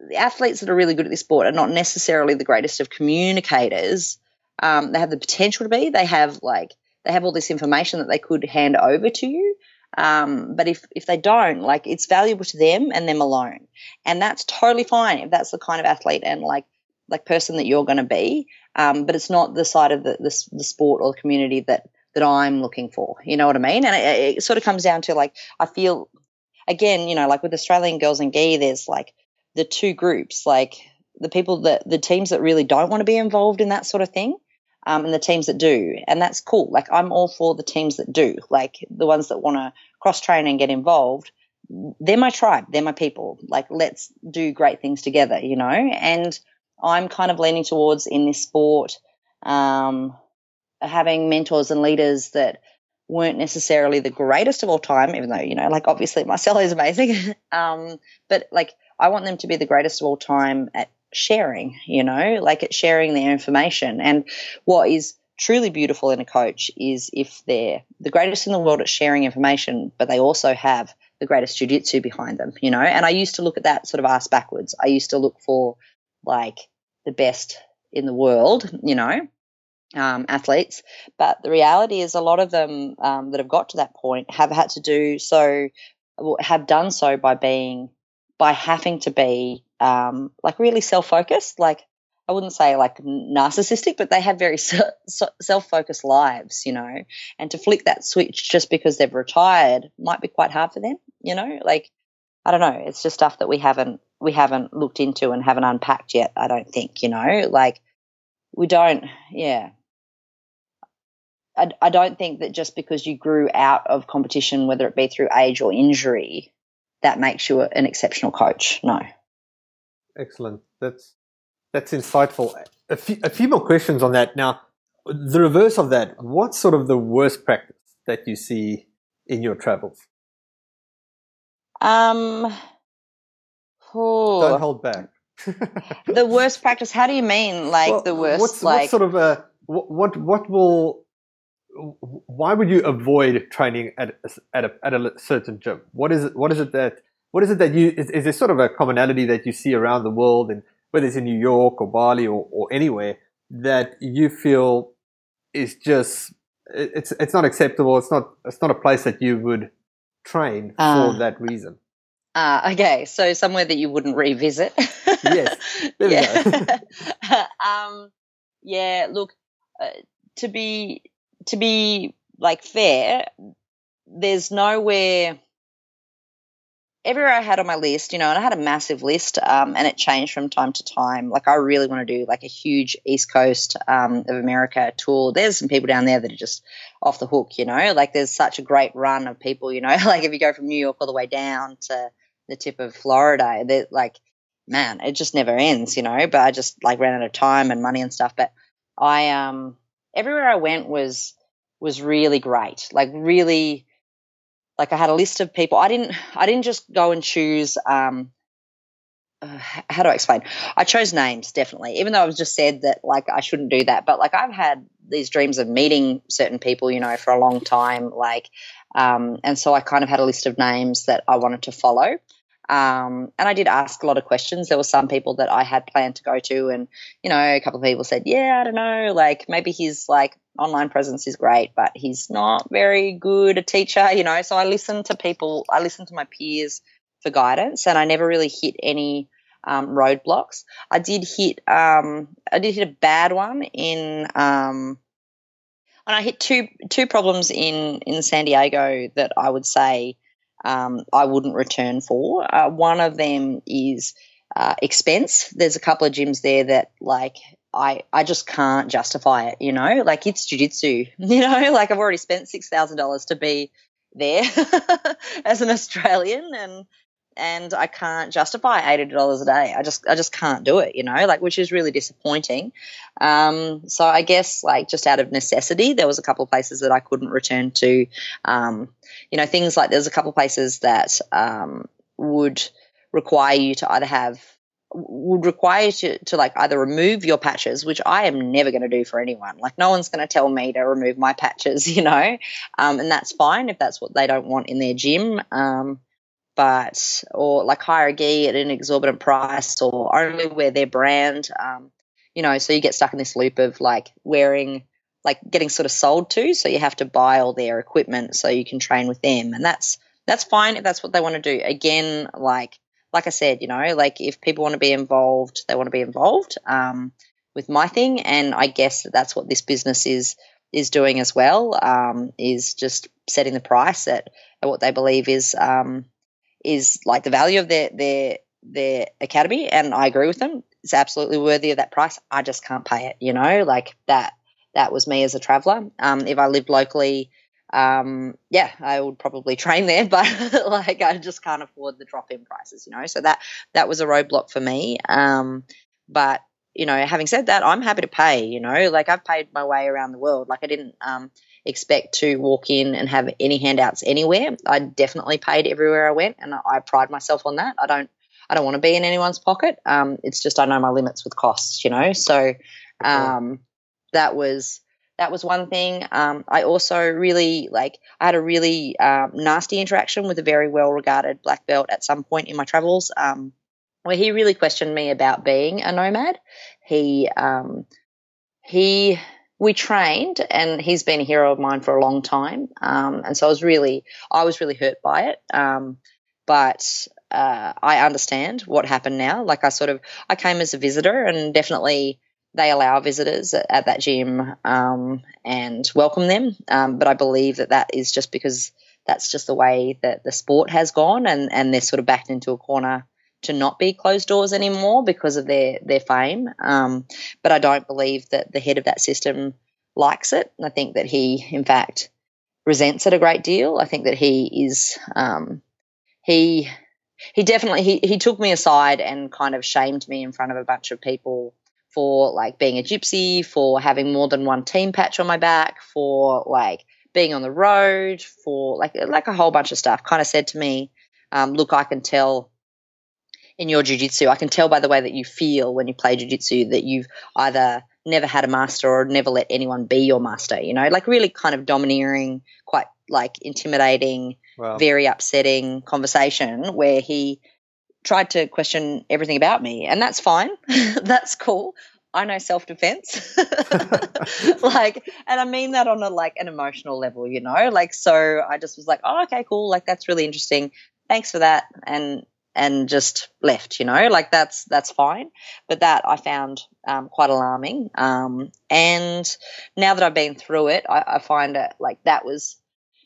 the athletes that are really good at this sport are not necessarily the greatest of communicators. Um, they have the potential to be. They have like they have all this information that they could hand over to you. Um, but if if they don't, like it's valuable to them and them alone, and that's totally fine if that's the kind of athlete and like like person that you're going to be. Um, but it's not the side of the, the the sport or the community that that I'm looking for. You know what I mean? And it, it sort of comes down to like I feel. Again, you know, like with Australian Girls and Gi, there's like the two groups, like the people that the teams that really don't want to be involved in that sort of thing um, and the teams that do. And that's cool. Like I'm all for the teams that do, like the ones that want to cross train and get involved. They're my tribe. They're my people. Like let's do great things together, you know. And I'm kind of leaning towards in this sport um, having mentors and leaders that weren't necessarily the greatest of all time, even though, you know, like obviously Marcelo is amazing. um, but like I want them to be the greatest of all time at sharing, you know, like at sharing their information. And what is truly beautiful in a coach is if they're the greatest in the world at sharing information, but they also have the greatest jiu-jitsu behind them, you know. And I used to look at that sort of ass backwards. I used to look for like the best in the world, you know, Um, athletes, but the reality is a lot of them um, that have got to that point have had to do so, have done so by being, by having to be um, like really self-focused. Like I wouldn't say like narcissistic, but they have very self-focused lives, you know. And to flick that switch just because they've retired might be quite hard for them, you know. Like I don't know, it's just stuff that we haven't we haven't looked into and haven't unpacked yet. I don't think, you know, like we don't, yeah. I, I don't think that just because you grew out of competition, whether it be through age or injury, that makes you an exceptional coach. No. Excellent. That's that's insightful. A few, a few more questions on that. Now, the reverse of that, what's sort of the worst practice that you see in your travels? Um. Oh. Don't hold back. The worst practice. How do you mean? Like well, the worst. What's, like what sort of a what? What will? Why would you avoid training at at a, at a certain gym? What is it? What is it that? What is it that you? Is, is there sort of a commonality that you see around the world, and whether it's in New York or Bali or, or anywhere, that you feel is just it's it's not acceptable. It's not it's not a place that you would train uh, for that reason. Uh, okay, so somewhere that you wouldn't revisit. Yes. There yeah. We go. um, yeah. Look, uh, to be. To be like fair, there's nowhere everywhere I had on my list, you know, and I had a massive list um, and it changed from time to time. Like I really want to do like a huge East Coast um, of America tour. There's some people down there that are just off the hook, you know, like there's such a great run of people, you know, like if you go from New York all the way down to the tip of Florida, they're like, man, it just never ends, you know, but I just like ran out of time and money and stuff. But I um. Everywhere I went was was really great. Like really, like I had a list of people. I didn't I didn't just go and choose. Um, uh, how do I explain? I chose names definitely, even though I was just said that like I shouldn't do that. But like I've had these dreams of meeting certain people, you know, for a long time. Like, um, and so I kind of had a list of names that I wanted to follow. Um, and I did ask a lot of questions. There were some people that I had planned to go to and, you know, a couple of people said, yeah, I don't know, like maybe his like online presence is great, but he's not very good a teacher, you know. So I listened to people, I listened to my peers for guidance and I never really hit any um, roadblocks. I did hit um, I did hit a bad one in um, and I hit two two problems in, in San Diego that I would say um, I wouldn't return for. Uh, one of them is uh, expense. There's a couple of gyms there that like I, I just can't justify it, you know, like it's jiu-jitsu, you know, like I've already spent six thousand dollars to be there as an Australian and and I can't justify eight hundred dollars a day. I just I just can't do it, you know, like, which is really disappointing. Um, so I guess like just out of necessity, there was a couple of places that I couldn't return to, um, you know, things like there's a couple of places that um, would require you to either have would require you to, to like either remove your patches, which I am never going to do for anyone. Like no one's going to tell me to remove my patches, you know, um, and that's fine if that's what they don't want in their gym. Um, but or like hire a gi at an exorbitant price or only wear their brand, um, you know, so you get stuck in this loop of like wearing, like getting sort of sold to, so you have to buy all their equipment so you can train with them. And that's, that's fine if that's what they want to do. Again, like, Like I said, you know, like if people want to be involved, they want to be involved um, with my thing, and I guess that that's what this business is is doing as well. Um, is just setting the price at, at what they believe is um, is like the value of their their their academy, and I agree with them. It's absolutely worthy of that price. I just can't pay it, you know. Like that that was me as a traveller. Um, if I lived locally. Um, yeah, I would probably train there, but like I just can't afford the drop-in prices, you know. So that that was a roadblock for me. Um, but you know, having said that, I'm happy to pay. You know, like I've paid my way around the world. Like I didn't um, expect to walk in and have any handouts anywhere. I definitely paid everywhere I went, and I, I pride myself on that. I don't, I don't want to be in anyone's pocket. Um, it's just I know my limits with costs, you know. So um, that was. That was one thing. Um, I also really like. I had a really um, nasty interaction with a very well-regarded black belt at some point in my travels, um, where he really questioned me about being a nomad. He, um, he, we trained, and he's been a hero of mine for a long time. Um, and so I was really, I was really hurt by it. Um, but uh, I understand what happened now. Like I sort of, I came as a visitor, and definitely. They allow visitors at that gym um, and welcome them, um, but I believe that that is just because that's just the way that the sport has gone, and, and they're sort of backed into a corner to not be closed doors anymore because of their their fame. Um, but I don't believe that the head of that system likes it. I think that he, in fact, resents it a great deal. I think that he is um, he he definitely he he took me aside and kind of shamed me in front of a bunch of people. For like being a gypsy, for having more than one team patch on my back, for like being on the road, for like like a whole bunch of stuff. Kind of said to me, um, look, I can tell in your jiu-jitsu, I can tell by the way that you feel when you play jiu-jitsu that you've either never had a master or never let anyone be your master, you know, like really kind of domineering, quite like intimidating, wow. Very upsetting conversation where he – tried to question everything about me, and that's fine. That's cool. I know self-defense. Like, and I mean that on a, like an emotional level, you know, like, so I just was like, oh, okay, cool. Like, that's really interesting. Thanks for that. And, and just left, you know, like that's, that's fine. But that I found um, quite alarming. Um, and now that I've been through it, I, I find it like that was,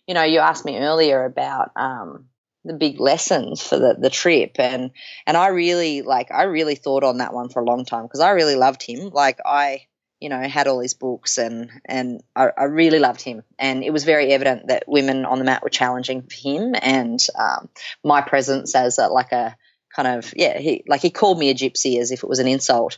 you know, you asked me earlier about, um, the big lessons for the, the trip, and and I really like I really thought on that one for a long time because I really loved him. Like I, you know, had all his books and and I, I really loved him, and it was very evident that women on the mat were challenging for him, and um, my presence as a, like a kind of yeah he like he called me a gypsy as if it was an insult,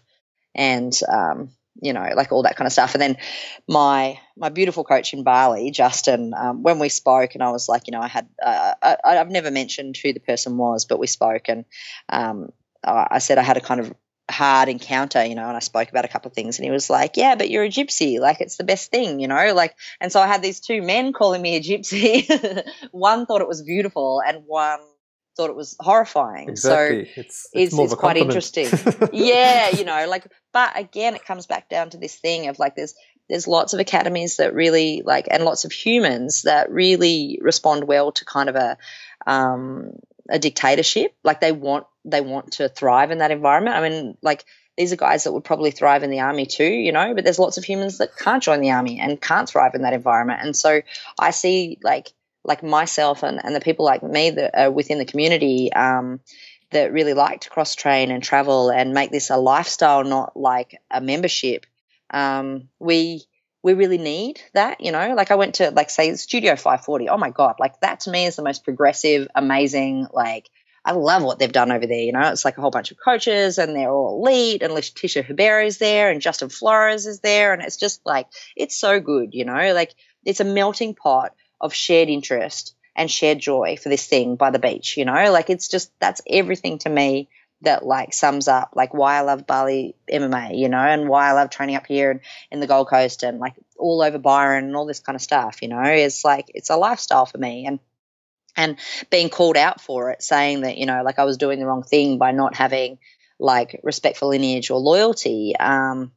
and um, you know, like all that kind of stuff. And then my my beautiful coach in Bali, Justin, um, when we spoke, and I was like, you know, I had uh, I, I've never mentioned who the person was, but we spoke, and um, I said I had a kind of hard encounter, you know, and I spoke about a couple of things, and he was like, yeah, but you're a gypsy, like it's the best thing, you know, like. And so I had these two men calling me a gypsy. One thought it was beautiful, and one thought it was horrifying. Exactly. So it's, it's, it's, more it's quite interesting. Yeah, you know, like, but again, it comes back down to this thing of like there's there's lots of academies that really like, and lots of humans that really respond well to kind of a um a dictatorship. Like they want they want to thrive in that environment. I mean, like these are guys that would probably thrive in the army too, you know, but there's lots of humans that can't join the army and can't thrive in that environment. And so I see like like myself and, and the people like me that are within the community um, that really like to cross-train and travel and make this a lifestyle, not like a membership. Um, we we really need that, you know. Like I went to like say Studio five forty. Oh my God, like that to me is the most progressive, amazing, like I love what they've done over there, you know. It's like a whole bunch of coaches and they're all elite and Tisha Hubero is there and Justin Flores is there and it's just like it's so good, you know. Like it's a melting pot of shared interest and shared joy for this thing by the beach, you know. Like it's just that's everything to me that like sums up like why I love Bali M M A, you know, and why I love training up here and in the Gold Coast and like all over Byron and all this kind of stuff, you know. It's like it's a lifestyle for me, and and being called out for it, saying that, you know, like I was doing the wrong thing by not having like respectful lineage or loyalty. Um,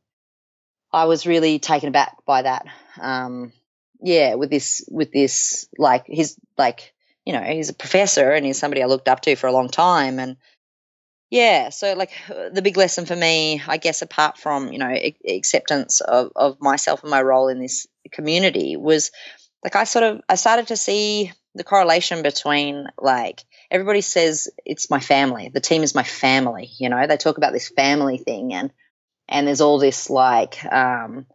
I was really taken aback by that. Um, yeah, with this, with this, like he's like, you know, he's a professor and he's somebody I looked up to for a long time. And yeah, so like the big lesson for me, I guess, apart from, you know, acceptance of, of myself and my role in this community was like I sort of, I started to see the correlation between like everybody says it's my family, the team is my family, you know, they talk about this family thing and and there's all this like um,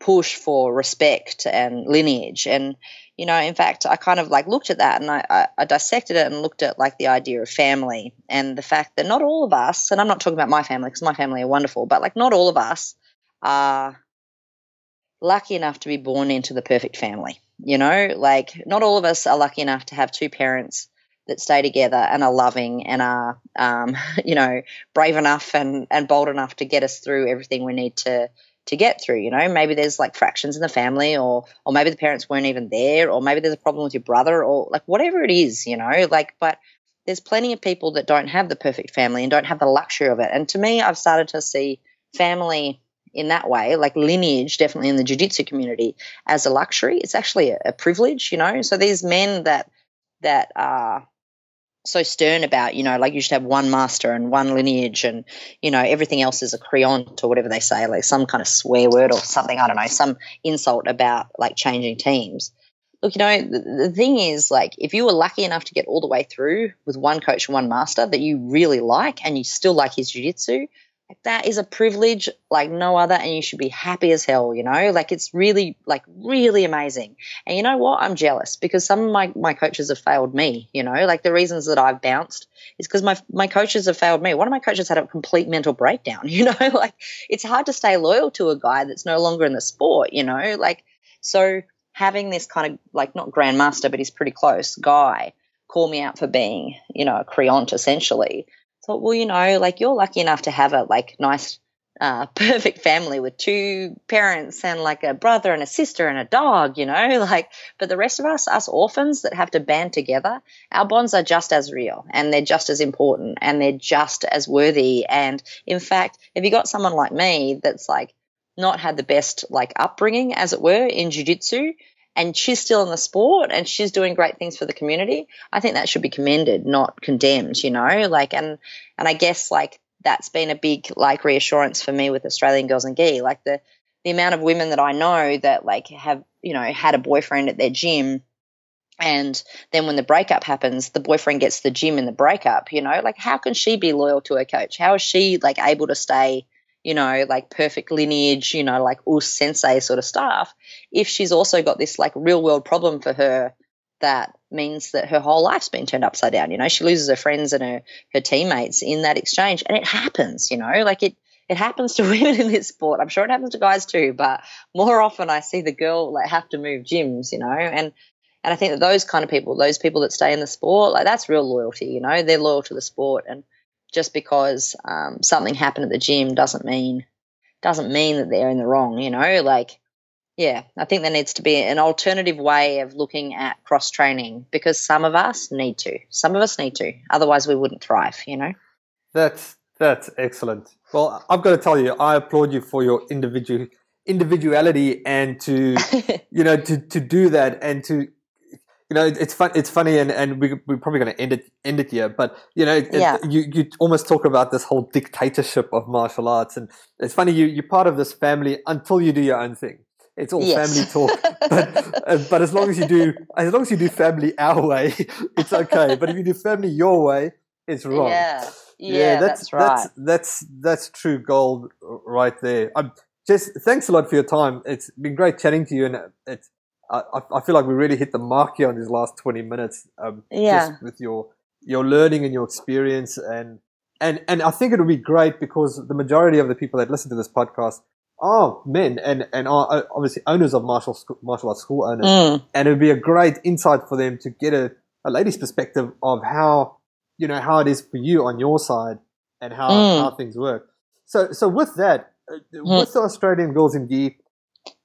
push for respect and lineage and, you know, in fact, I kind of like looked at that and I, I, I dissected it and looked at like the idea of family and the fact that not all of us, and I'm not talking about my family because my family are wonderful, but like not all of us are lucky enough to be born into the perfect family. You know, like not all of us are lucky enough to have two parents that stay together and are loving and are, um, you know, brave enough and, and bold enough to get us through everything we need to, to get through. You know, maybe there's like fractions in the family or, or maybe the parents weren't even there or maybe there's a problem with your brother or like whatever it is, you know, like, but there's plenty of people that don't have the perfect family and don't have the luxury of it. And to me, I've started to see family in that way, like lineage, definitely in the jiu-jitsu community, as a luxury. It's actually a, a privilege, you know. So these men that that are so stern about, you know, like you should have one master and one lineage, and you know everything else is a creant or whatever they say, like some kind of swear word or something. I don't know, some insult about like changing teams. Look, you know, the, the thing is, like if you were lucky enough to get all the way through with one coach and one master that you really like, and you still like his jiu-jitsu. Like that is a privilege like no other, and you should be happy as hell, you know. Like it's really, like really amazing. And you know what? I'm jealous because some of my, my coaches have failed me, you know. Like the reasons that I've bounced is because my, my coaches have failed me. One of my coaches had a complete mental breakdown, you know. Like it's hard to stay loyal to a guy that's no longer in the sport, you know. Like so having this kind of like not grandmaster but he's pretty close guy call me out for being, you know, a creant essentially. Thought, well, you know, like you're lucky enough to have a like nice, uh, perfect family with two parents and like a brother and a sister and a dog, you know, like, but the rest of us, us orphans that have to band together, our bonds are just as real and they're just as important and they're just as worthy. And in fact, if you got someone like me that's like not had the best like upbringing, as it were, in jiu-jitsu, and she's still in the sport and she's doing great things for the community, I think that should be commended, not condemned, you know. Like and and I guess like that's been a big like reassurance for me with Australian Girls and Gi. Like the, the amount of women that I know that like have, you know, had a boyfriend at their gym and then when the breakup happens, the boyfriend gets the gym in the breakup, you know. Like how can she be loyal to her coach? How is she like able to stay, you know, like perfect lineage, you know, like us sensei sort of stuff, if she's also got this like real world problem for her that means that her whole life's been turned upside down, you know. She loses her friends and her, her teammates in that exchange and it happens, you know, like it, it happens to women in this sport. I'm sure it happens to guys too, but more often I see the girl like have to move gyms, you know, and and I think that those kind of people, those people that stay in the sport, like that's real loyalty, you know. They're loyal to the sport, and just because um, something happened at the gym doesn't mean doesn't mean that they're in the wrong, you know. Like, yeah, I think there needs to be an alternative way of looking at cross-training because some of us need to. Some of us need to. Otherwise, we wouldn't thrive, you know. That's that's excellent. Well, I've got to tell you, I applaud you for your individual individuality and to, you know, to, to do that and to, you know, it's fun. It's funny, and, and we, we're probably going to end it end it here. But you know, it, yeah. it, you you almost talk about this whole dictatorship of martial arts, and it's funny. You you're part of this family until you do your own thing. It's all yes. family talk, but but as long as you do as long as you do family our way, it's okay. But if you do family your way, it's wrong. Yeah, yeah, yeah that's, that's right. That's, that's that's true gold right there. I'm, Jess, thanks a lot for your time. It's been great chatting to you, and it's. I, I feel like we really hit the mark here on these last twenty minutes, um, yeah. just with your your learning and your experience, and and and I think it'll be great because the majority of the people that listen to this podcast are men and, and are obviously owners of martial school, martial arts school owners, mm. and it'd be a great insight for them to get a, a lady's perspective of how you know how it is for you on your side and how mm. how things work. So so with that, mm. with the Australian Girls in Gi,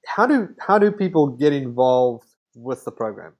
How do how do people get involved with the program?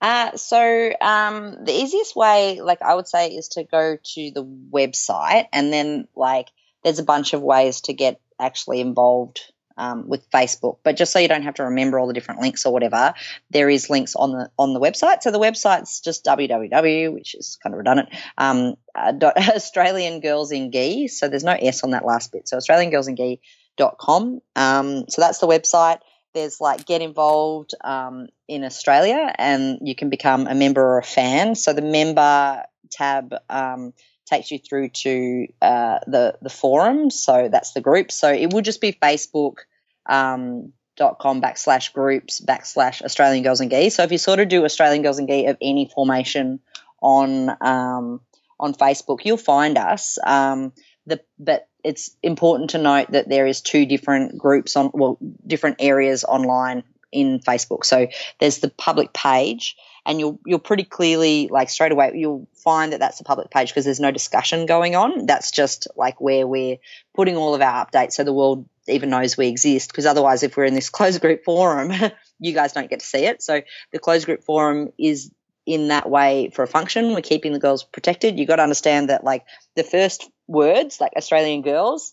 Uh, so um, the easiest way, like I would say, is to go to the website, and then like there's a bunch of ways to get actually involved um, with Facebook. But just so you don't have to remember all the different links or whatever, there is links on the on the website. So the website's just w w w, which is kind of redundant. Um, uh, dot, Australian Girls in Gi. So there's no S on that last bit. So Australian Girls in Gi. Dot com. Um, so that's the website. There's like get involved um, in Australia, and you can become a member or a fan. So the member tab um, takes you through to uh, the the forum. So that's the group. So it would just be Facebook. Um, dot com backslash groups backslash Australian Girls and Gi. So if you sort of do Australian Girls and Gi of any formation on um, on Facebook, you'll find us. Um, the but. It's important to note that there is two different groups on, well, different areas online in Facebook. So there's the public page, and you'll you'll pretty clearly, like straight away, you'll find that that's the public page because there's no discussion going on. That's just like where we're putting all of our updates so the world even knows we exist, because otherwise if we're in this closed group forum, you guys don't get to see it. So the closed group forum is in that way for a function. We're keeping the girls protected. You've got to understand that like the first – words like Australian girls,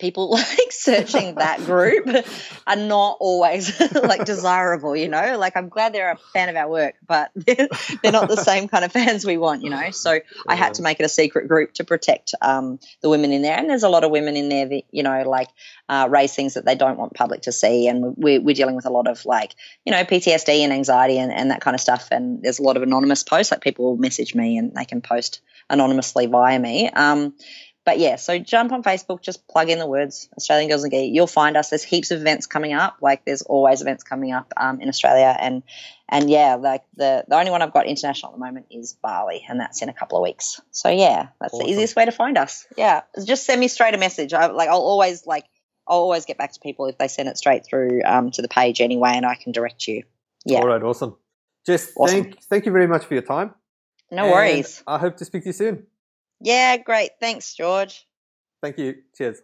people like searching that group are not always like desirable, you know, like I'm glad they're a fan of our work, but they're, they're not the same kind of fans we want, you know. So yeah. I had to make it a secret group to protect um, the women in there. And there's a lot of women in there that, you know, like uh, raise things that they don't want public to see. And we're, we're dealing with a lot of like, you know, P T S D and anxiety and, and that kind of stuff. And there's a lot of anonymous posts, like people will message me and they can post anonymously via me. Um, but, yeah, so jump on Facebook, just plug in the words Australian Girls and Gi. You'll find us. There's heaps of events coming up. Like there's always events coming up um, in Australia. And, and yeah, like the, the only one I've got international at the moment is Bali, and that's in a couple of weeks. So, yeah, that's awesome. The easiest way to find us. Yeah, just send me straight a message. I, like I'll always like I'll always get back to people if they send it straight through um, to the page anyway, and I can direct you. Yeah. All right, awesome. Jess, awesome. thank, thank you very much for your time. No and worries. I hope to speak to you soon. Yeah, great. Thanks, George. Thank you. Cheers.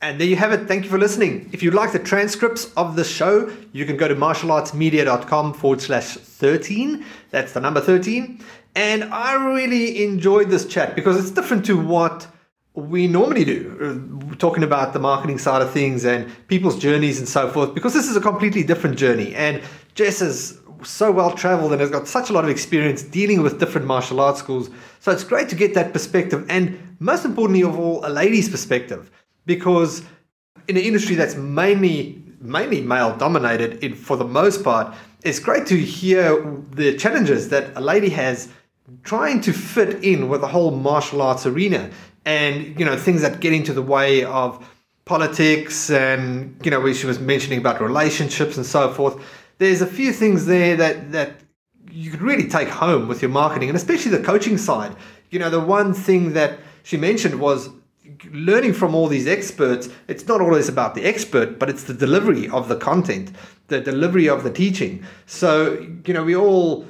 And there you have it. Thank you for listening. If you'd like the transcripts of the show, you can go to martial arts media dot com forward slash thirteen. That's the number thirteen. And I really enjoyed this chat because it's different to what we normally do. We're talking about the marketing side of things and people's journeys and so forth, because this is a completely different journey. And Jess is so well-traveled and has got such a lot of experience dealing with different martial arts schools. So it's great to get that perspective, and most importantly of all, a lady's perspective, because in an industry that's mainly mainly male-dominated in, for the most part, it's great to hear the challenges that a lady has trying to fit in with the whole martial arts arena, and, you know, things that get into the way of politics and, you know, where she was mentioning about relationships and so forth. There's a few things there that, that you could really take home with your marketing, and especially the coaching side. You know, the one thing that she mentioned was learning from all these experts. It's not always about the expert, but it's the delivery of the content, the delivery of the teaching. So, you know, we all,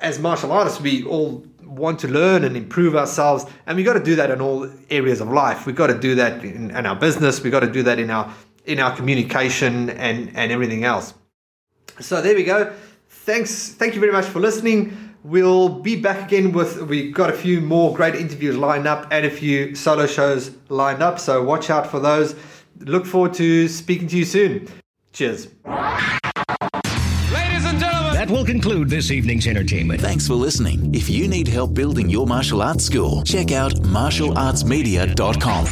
as martial artists, we all want to learn and improve ourselves, and we got to do that in all areas of life. We've got to do that in, in our business. We've got to do that in our in our communication and, and everything else. So there we go. Thanks. Thank you very much for listening. We'll be back again with, we've got a few more great interviews lined up and a few solo shows lined up. So watch out for those. Look forward to speaking to you soon. Cheers. Ladies and gentlemen. That's that will conclude this evening's entertainment. Thanks for listening. If you need help building your martial arts school, check out Martial Arts Media dot com.